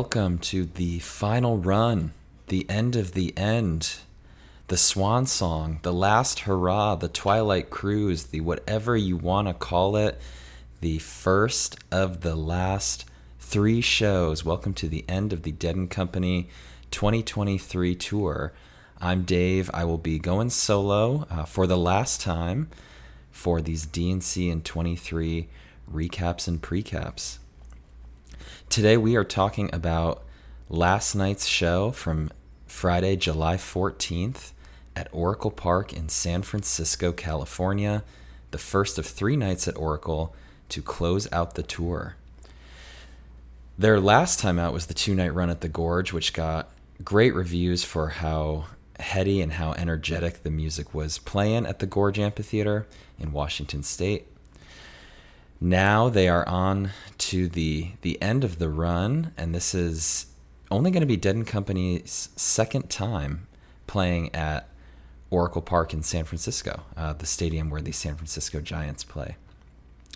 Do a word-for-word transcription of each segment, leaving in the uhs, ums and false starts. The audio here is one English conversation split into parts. welcome to the final run, the end of the end, the swan song, the last hurrah, the twilight cruise, the whatever you want to call it, the first of the last three shows. Welcome to the end of the Dead and Company twenty twenty-three tour. I'm Dave. I will be going solo uh, for the last time for these D and C and twenty-three recaps and precaps. Today we are talking about last night's show from Friday, July fourteenth at Oracle Park in San Francisco, California, the first of three nights at Oracle to close out the tour. Their last time out was the two-night run at the Gorge, which got great reviews for how heady and how energetic the music was playing at the Gorge Amphitheater in Washington State. Now they are on to the the end of the run, and this is only going to be Dead and Company's second time playing at Oracle Park in San Francisco, uh, the stadium where the San Francisco Giants play.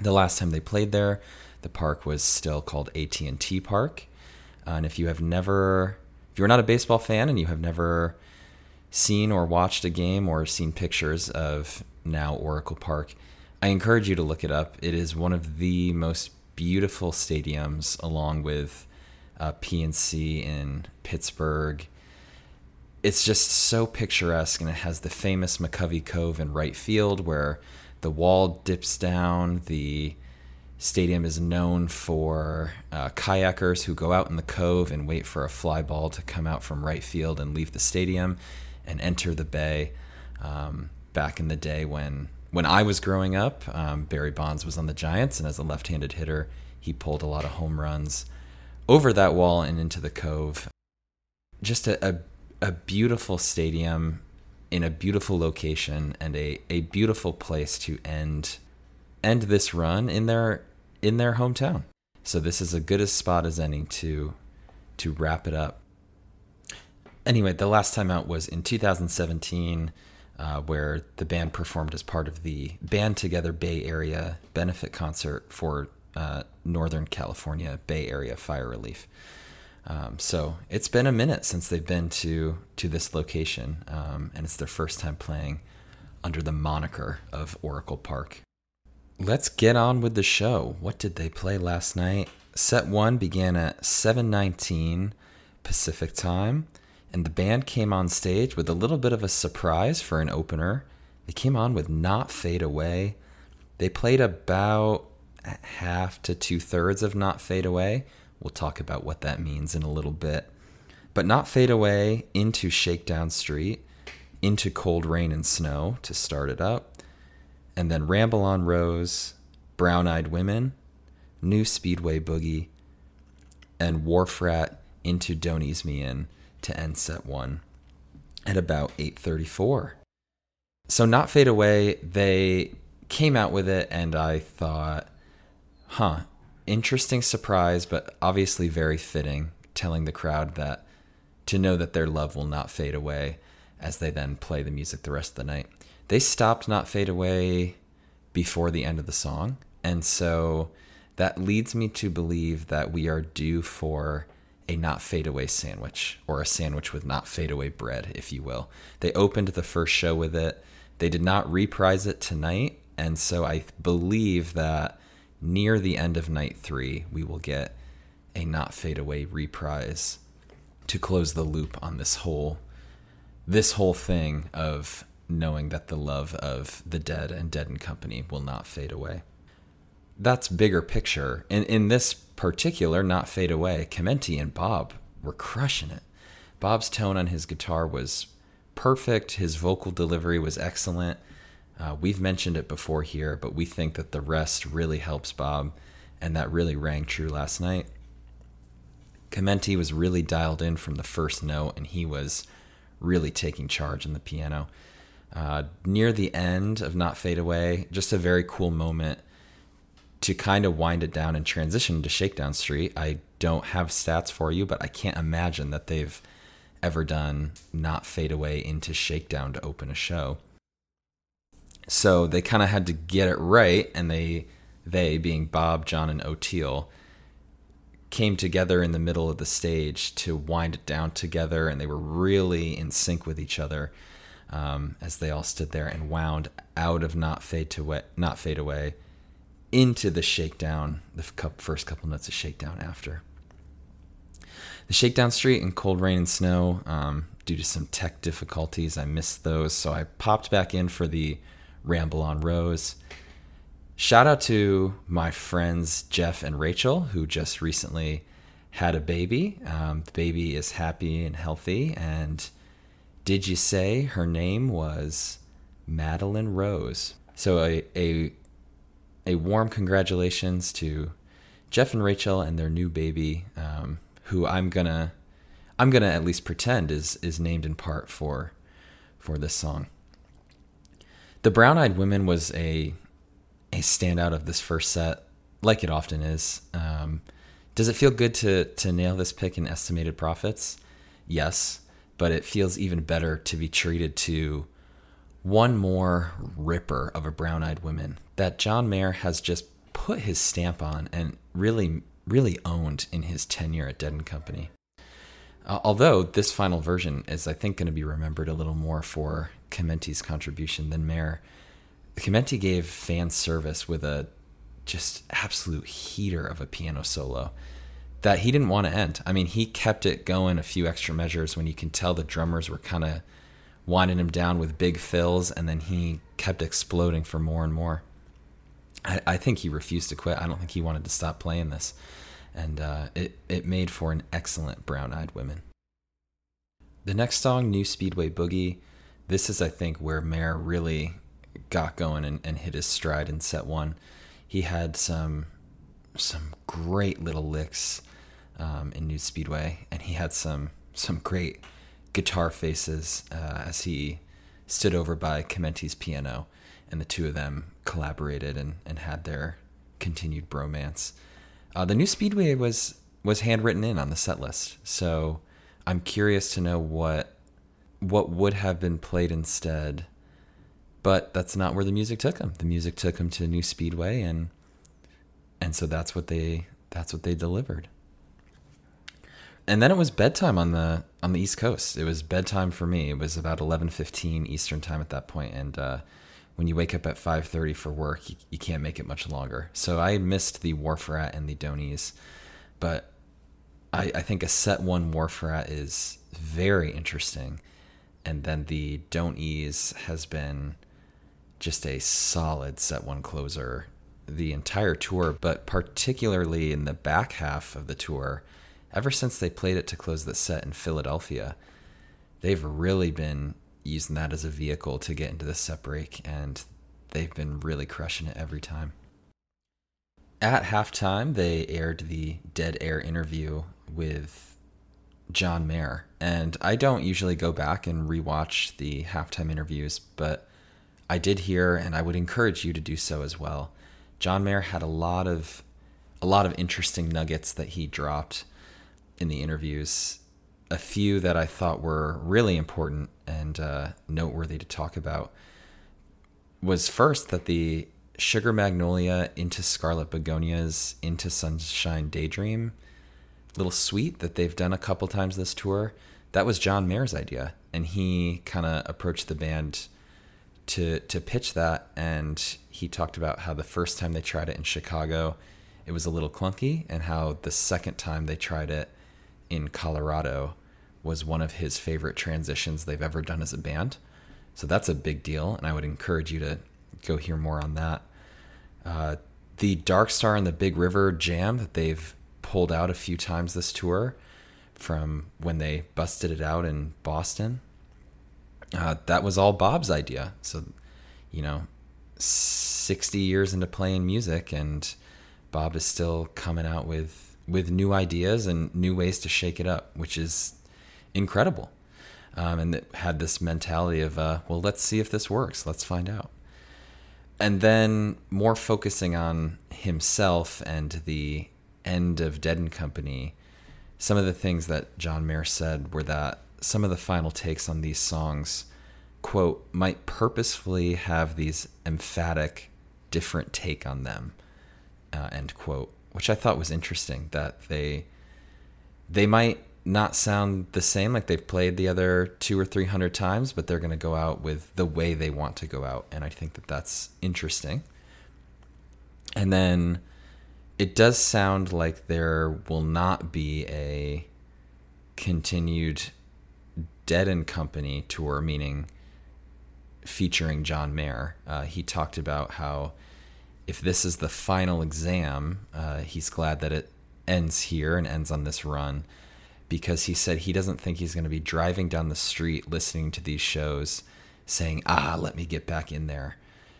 The last time they played there, the park was still called A T and T Park. Uh, and if you have never, if you're not a baseball fan and you have never seen or watched a game or seen pictures of now Oracle Park, I encourage you to look it up. It is one of the most beautiful stadiums, along with uh, P N C in Pittsburgh. It's just so picturesque, and it has the famous McCovey Cove in right field where the wall dips down. The stadium is known for uh, kayakers who go out in the cove and wait for a fly ball to come out from right field and leave the stadium and enter the bay. Um, back in the day when... When I was growing up, um, Barry Bonds was on the Giants, and as a left-handed hitter, he pulled a lot of home runs over that wall and into the cove. Just a, a, a beautiful stadium in a beautiful location, and a, a beautiful place to end end this run in their in their hometown. So this is as good a spot as any to to wrap it up. Anyway, the last time out was in two thousand seventeen. Uh, where the band performed as part of the Band Together Bay Area benefit concert for uh, Northern California Bay Area fire relief. Um, so it's been a minute since they've been to to this location, um, and it's their first time playing under the moniker of Oracle Park. Let's get on with the show. What did they play last night? Set one began at seven nineteen Pacific time. And the band came on stage with a little bit of a surprise for an opener. They came on with Not Fade Away. They played about half to two-thirds of Not Fade Away. We'll talk about what that means in a little bit. But Not Fade Away into Shakedown Street, into Cold Rain and Snow to start it up. And then Ramble on Rose, Brown-Eyed Women, New Speedway Boogie, and Wharf Rat into Don't Ease Me In to end set one at about eight thirty-four. So Not Fade Away, they came out with it, and I thought, huh, interesting surprise, but obviously very fitting, telling the crowd that to know that their love will not fade away as they then play the music the rest of the night. They stopped Not Fade Away before the end of the song, and so that leads me to believe that we are due for a Not Fade Away sandwich, or a sandwich with Not Fade Away bread, if you will. They opened the first show with it. They did not reprise it tonight, and so I believe that near the end of night three, we will get a Not Fade Away reprise to close the loop on this whole, this whole thing of knowing that the love of the Dead and Dead and Company will not fade away. That's bigger picture. And in this particular Not Fade Away, Kementi and Bob were crushing it. Bob's tone on his guitar was perfect. His vocal delivery was excellent. Uh, we've mentioned it before here, but we think that the rest really helps Bob, and that really rang true last night. Kementi was really dialed in from the first note, and he was really taking charge on the piano. Uh, near the end of Not Fade Away, just a very cool moment to kind of wind it down and transition to Shakedown Street. I don't have stats for you, but I can't imagine that they've ever done Not Fade Away into Shakedown to open a show. So they kind of had to get it right, and they, they being Bob, John, and Oteil, came together in the middle of the stage to wind it down together, and they were really in sync with each other um, as they all stood there and wound out of Not Fade to Wet, Not Fade Away into the shakedown, the first couple notes of shakedown after. The shakedown street in cold rain and snow, um, due to some tech difficulties, I missed those, so I popped back in for the ramble on Rose. Shout out to my friends Jeff and Rachel, who just recently had a baby. Um, the baby is happy and healthy, and did you say her name was Madeline Rose? So a a, a warm congratulations to Jeff and Rachel and their new baby, um, who I'm gonna I'm gonna at least pretend is is named in part for for this song. The Brown-Eyed Women was a a standout of this first set, like it often is. Um, does it feel good to to nail this pick in Estimated Profits? Yes, but it feels even better to be treated to one more ripper of a Brown-Eyed Women that John Mayer has just put his stamp on and really, really owned in his tenure at Dead and Company. Uh, although this final version is, I think, going to be remembered a little more for Kementi's contribution than Mayer. Kementi gave fan service with a just absolute heater of a piano solo that he didn't want to end. I mean, he kept it going a few extra measures when you can tell the drummers were kind of winding him down with big fills, and then he kept exploding for more and more. I, I think he refused to quit. I don't think he wanted to stop playing this. And uh, it, it made for an excellent Brown-Eyed Women. The next song, New Speedway Boogie, this is, I think, where Mayer really got going and, and hit his stride in set one. He had some some great little licks um, in New Speedway, and he had some some great guitar faces uh, as he stood over by Kementi's piano, and the two of them collaborated and, and had their continued bromance. Uh, the New Speedway was was handwritten in on the set list, so I'm curious to know what what would have been played instead. But that's not where the music took them. The music took them to New Speedway, and and so that's what they that's what they delivered. And then it was bedtime on the on the East Coast. It was bedtime for me. It was about eleven fifteen Eastern time at that point, and uh, when you wake up at five thirty for work, you, you can't make it much longer. So I missed the Wharf Rat and the Donies, but I, I think a set one Wharf Rat is very interesting, and then the Donies has been just a solid set one closer the entire tour, but particularly in the back half of the tour. Ever since they played it to close the set in Philadelphia, they've really been using that as a vehicle to get into the set break, and they've been really crushing it every time. At halftime, they aired the Dead Air interview with John Mayer, and I don't usually go back and rewatch the halftime interviews, but I did hear, and I would encourage you to do so as well. John Mayer had a lot of a lot of interesting nuggets that he dropped in the interviews, a few that I thought were really important and uh, noteworthy to talk about. Was first that the Sugar Magnolia into Scarlet Begonias into Sunshine Daydream little suite that they've done a couple times this tour, that was John Mayer's idea, and he kind of approached the band to to pitch that, and he talked about how the first time they tried it in Chicago, it was a little clunky, and how the second time they tried it in Colorado was one of his favorite transitions they've ever done as a band. So that's a big deal, and I would encourage you to go hear more on that. Uh, the Dark Star and the Big River jam that they've pulled out a few times this tour from when they busted it out in Boston, uh, that was all Bob's idea. So, you know, sixty years into playing music, and Bob is still coming out with with new ideas and new ways to shake it up, which is incredible. Um, and it had this mentality of, uh, well, let's see if this works. Let's find out. And then more focusing on himself and the end of Dead and Company, some of the things that John Mayer said were that some of the final takes on these songs, quote, might purposefully have these emphatic, different take on them, uh, end quote. Which I thought was interesting, that they they might not sound the same, like they've played the other two or three hundred times, but they're going to go out with the way they want to go out. And I think that that's interesting. And then it does sound like there will not be a continued Dead and Company tour, meaning featuring John Mayer. Uh, he talked about how if this is the final exam, uh, he's glad that it ends here and ends on this run, because he said he doesn't think he's going to be driving down the street listening to these shows saying, ah, let me get back in there.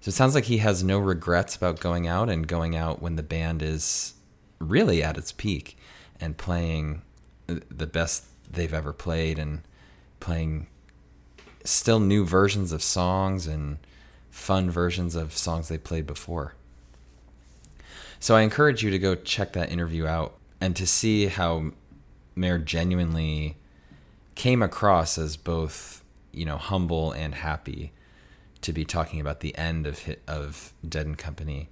So it sounds like he has no regrets about going out and going out when the band is really at its peak and playing the best they've ever played and playing still new versions of songs and fun versions of songs they played before. So I encourage you to go check that interview out and to see how Mayer genuinely came across as both, you know, humble and happy to be talking about the end of of Dead and Company.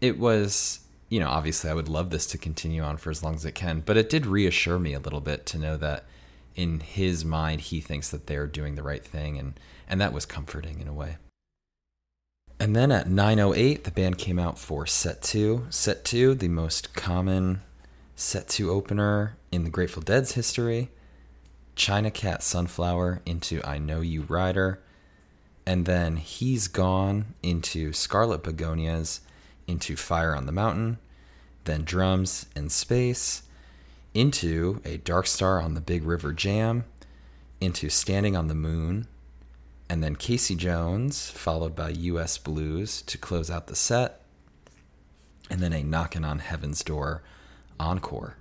It was, you know, obviously I would love this to continue on for as long as it can, but it did reassure me a little bit to know that in his mind he thinks that they're doing the right thing, and, and that was comforting in a way. And then at nine oh eight, the band came out for set two. Set two, the most common set two opener in the Grateful Dead's history, China Cat Sunflower into I Know You Rider, and then He's Gone into Scarlet Begonias into Fire on the Mountain, then Drums and Space into a Dark Star on the Big River Jam, into Standing on the Moon, and then Casey Jones followed by U S Blues to close out the set, and then a Knockin' on Heaven's Door encore.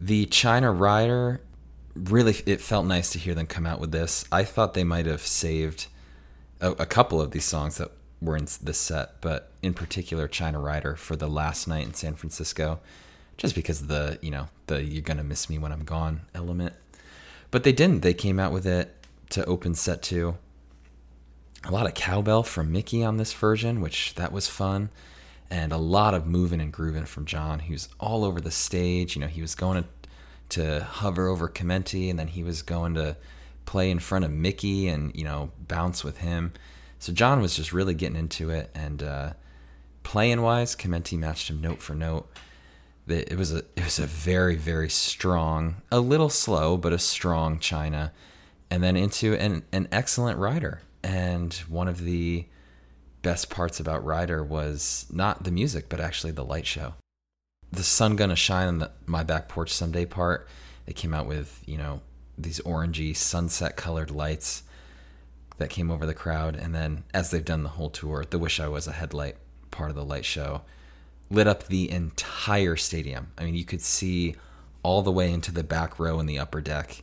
The China Rider, really, it felt nice to hear them come out with this. I thought they might have saved a, a couple of these songs that were in this set, but in particular China Rider for the last night in San Francisco, just because of the, you know, the you're gonna miss me when I'm gone element. But they didn't. They came out with it to open set two. A lot of cowbell from Mickey on this version, which that was fun. And a lot of moving and grooving from John, who's all over the stage. You know, he was going to, to hover over Kementi, and then he was going to play in front of Mickey and, you know, bounce with him. So John was just really getting into it. And uh, playing-wise, Kementi matched him note for note. It was a it was a very, very strong, a little slow, but a strong China. And then into an, an excellent Rider. And one of the best parts about Rider was not the music, but actually the light show. The Sun Gonna Shine on the, My Back Porch Someday part, they came out with, you know, these orangey sunset colored lights that came over the crowd. And then as they've done the whole tour, the Wish I Was a Headlight part of the light show lit up the entire stadium. I mean, you could see all the way into the back row and the upper deck.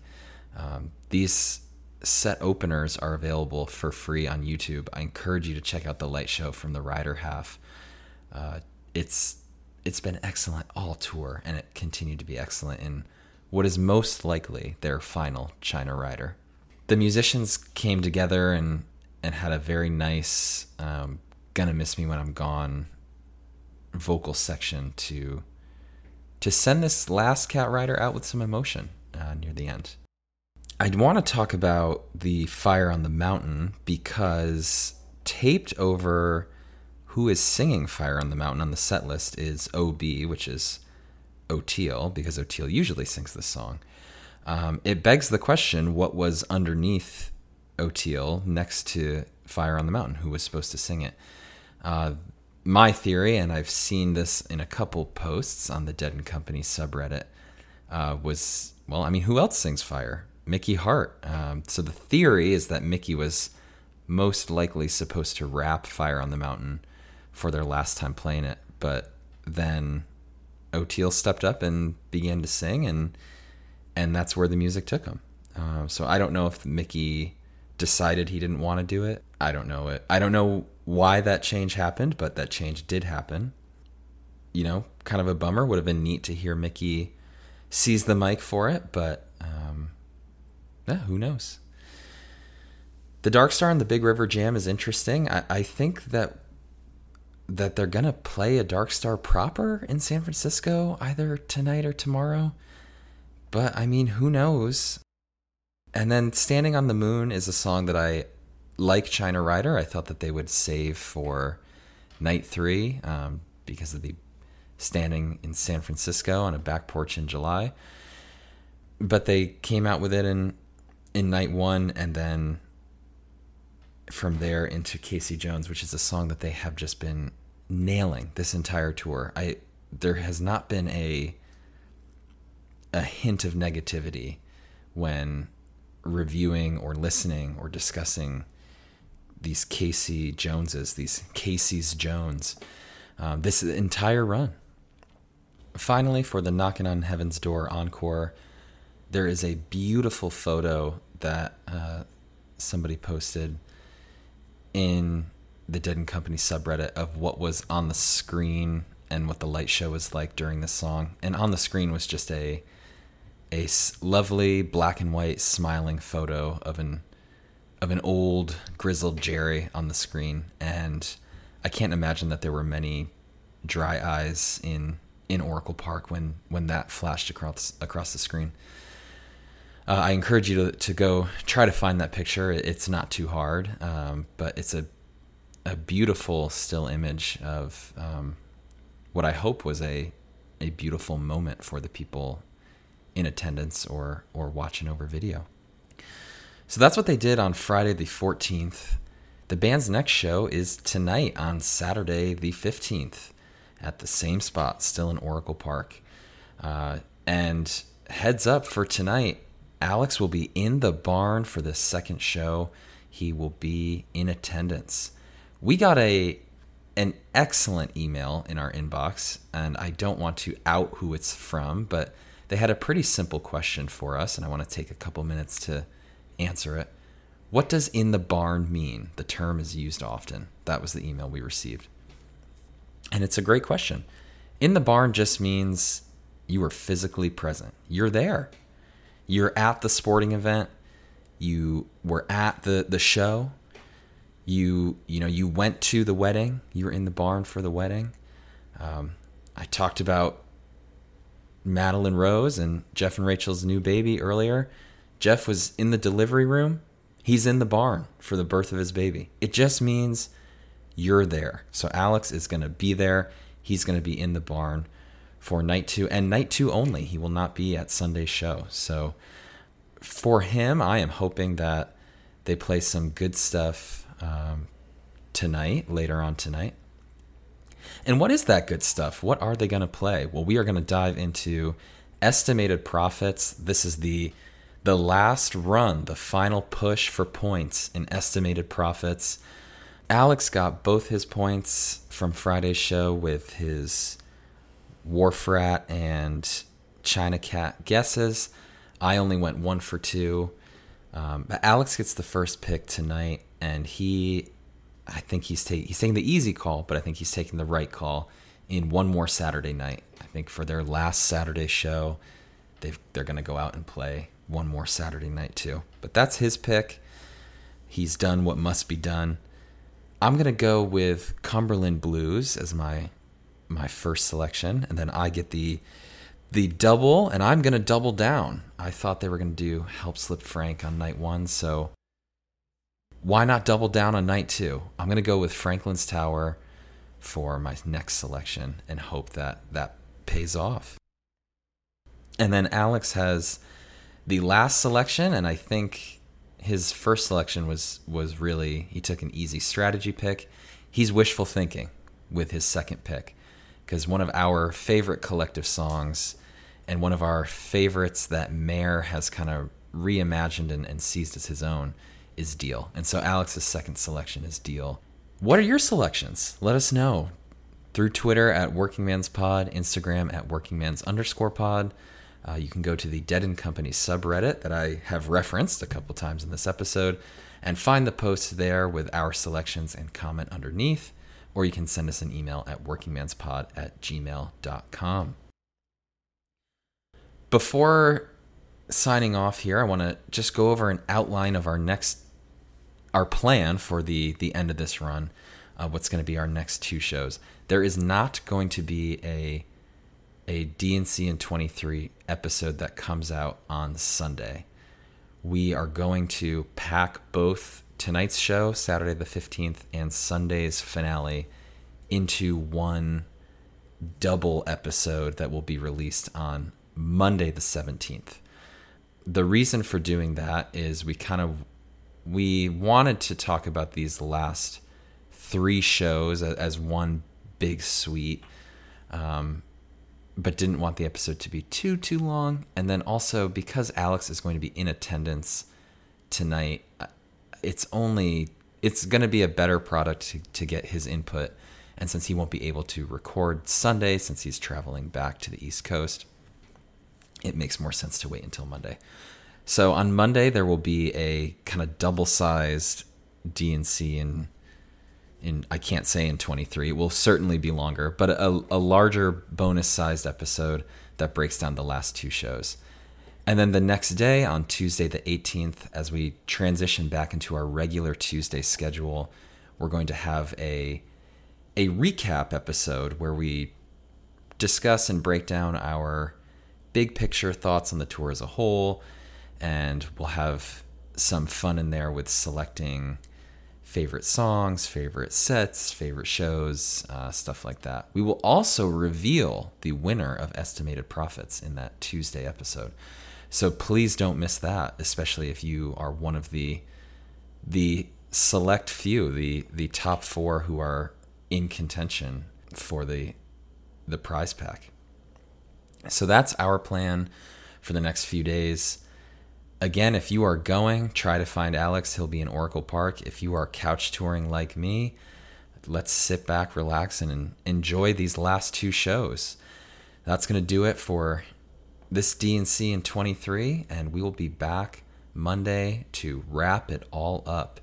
Um, these set openers are available for free on YouTube. I encourage you to check out the light show from the Rider half. Uh, it's it's been excellent all tour, and it continued to be excellent in what is most likely their final China Rider. The musicians came together and, and had a very nice um, Gonna Miss Me When I'm Gone vocal section to, to send this last Cat Rider out with some emotion uh, near the end. I want to talk about the Fire on the Mountain, because taped over who is singing Fire on the Mountain on the set list is O B, which is Oteil, because Oteil usually sings this song. Um, it begs the question, what was underneath Oteil next to Fire on the Mountain? Who was supposed to sing it? Uh, my theory, and I've seen this in a couple posts on the Dead and Company subreddit, uh, was, well, I mean, who else sings Fire? Mickey Hart. Um, so the theory is that Mickey was most likely supposed to rap Fire on the Mountain for their last time playing it, but then Oteil stepped up and began to sing, and and that's where the music took him. Uh, so I don't know if Mickey decided he didn't want to do it. I don't know it. I don't know why that change happened, but that change did happen. You know, kind of a bummer. Would have been neat to hear Mickey seize the mic for it, but Um, Yeah, who knows? The Dark Star and the Big River Jam is interesting. I, I think that that they're going to play a Dark Star proper in San Francisco either tonight or tomorrow. But, I mean, who knows? And then Standing on the Moon is a song that I, like China Rider, I thought that they would save for night three um, because of the standing in San Francisco on a back porch in July. But they came out with it in, in night one, and then from there into Casey Jones, which is a song that they have just been nailing this entire tour. I there has not been a a hint of negativity when reviewing or listening or discussing these Casey Joneses, these Casey's Jones, um, this entire run. Finally, for the Knockin' on Heaven's Door encore, there is a beautiful photo that uh, somebody posted in the Dead and Company subreddit of what was on the screen and what the light show was like during this song. And on the screen was just a a lovely black and white smiling photo of an of an old grizzled Jerry on the screen. And I can't imagine that there were many dry eyes in in Oracle Park when when that flashed across across the screen. Uh, I encourage you to, to go try to find that picture. It's not too hard, um, but it's a a beautiful still image of um, what I hope was a a beautiful moment for the people in attendance or or watching over video. So that's what they did on Friday the fourteenth. The band's next show is tonight on Saturday the fifteenth at the same spot, still in Oracle Park. Uh, and heads up for tonight, Alex will be in the barn for the second show. He will be in attendance. We got a an excellent email in our inbox, and I don't want to out who it's from, but they had a pretty simple question for us, and I want to take a couple minutes to answer it. What does "in the barn" mean? The term is used often. That was the email we received. And it's a great question. In the barn just means you are physically present. You're there. You're at the sporting event, you were at the, the show, you you know, you went to the wedding, you were in the barn for the wedding. Um, I talked about Madeline Rose and Jeff and Rachel's new baby earlier. Jeff was in the delivery room, he's in the barn for the birth of his baby. It just means you're there. So Alex is going to be there, he's going to be in the barn for night two, and night two only. He will not be at Sunday's show. So for him, I am hoping that they play some good stuff um, tonight, later on tonight. And what is that good stuff? What are they going to play? Well, we are going to dive into Estimated Profits. This is the the last run, the final push for points in Estimated Profits. Alex got both his points from Friday's show with his Wharf Rat and China Cat guesses. I only went one for two. Um, but Alex gets the first pick tonight, and he, I think he's taking he's taking the easy call, but I think he's taking the right call in one more Saturday night. I think for their last Saturday show, they've, they're going to go out and play one more Saturday night too. But that's his pick. He's done what must be done. I'm going to go with Cumberland Blues as my my first selection, and then I get the the double, and I'm going to double down. I thought they were going to do Help Slip Frank on night one, so why not double down on night two? I'm going to go with Franklin's Tower for my next selection and hope that that pays off. And then Alex has the last selection, and I think his first selection was, was really, he took an easy strategy pick. He's wishful thinking with his second pick, because one of our favorite collective songs and one of our favorites that Mayer has kind of reimagined and, and seized as his own is Deal. And so Alex's second selection is Deal. What are your selections? Let us know through Twitter at Workingman's Pod, Instagram at Workingman's underscore pod. Uh, you can go to the Dead and Company subreddit that I have referenced a couple times in this episode and find the post there with our selections and comment underneath. Or you can send us an email at workingmanspod at gmail dot com. Before signing off here, I want to just go over an outline of our next, our plan for the, the end of this run. uh, what's going to be our next two shows. There is not going to be a a D and C in twenty-three episode that comes out on Sunday. We are going to pack both tonight's show, Saturday the fifteenth, and Sunday's finale into one double episode that will be released on Monday the seventeenth. The reason for doing that is we kind of we wanted to talk about these last three shows as one big suite, um, but didn't want the episode to be too too long. And then also because Alex is going to be in attendance tonight, it's only it's going to be a better product to, to get his input. And since he won't be able to record Sunday, since he's traveling back to the East Coast, it makes more sense to wait until Monday. So on Monday, there will be a kind of double-sized D and C in, in I can't say in twenty-three. It will certainly be longer, but a, a larger bonus-sized episode that breaks down the last two shows. And then the next day, on Tuesday the eighteenth, as we transition back into our regular Tuesday schedule, we're going to have a... a recap episode where we discuss and break down our big picture thoughts on the tour as a whole, and we'll have some fun in there with selecting favorite songs, favorite sets, favorite shows, uh, stuff like that. We will also reveal the winner of Estimated Profits in that Tuesday episode. So please don't miss that, especially if you are one of the the select few, the the top four who are in contention for the the prize pack. So that's our plan for the next few days. Again, if you are going, try to find Alex. He'll be in Oracle Park. If you are couch touring like me, let's sit back, relax, and enjoy these last two shows. That's going to do it for this D and C in twenty-three, and we will be back Monday to wrap it all up.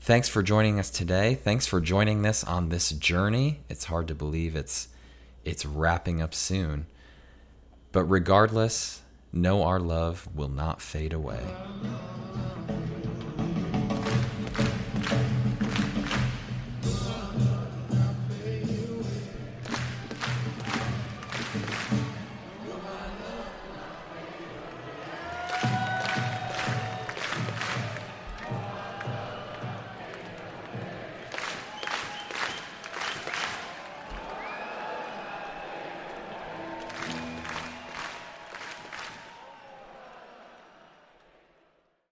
Thanks for joining us today. Thanks for joining us on this journey. It's hard to believe it's it's wrapping up soon. But regardless, know our love will not fade away.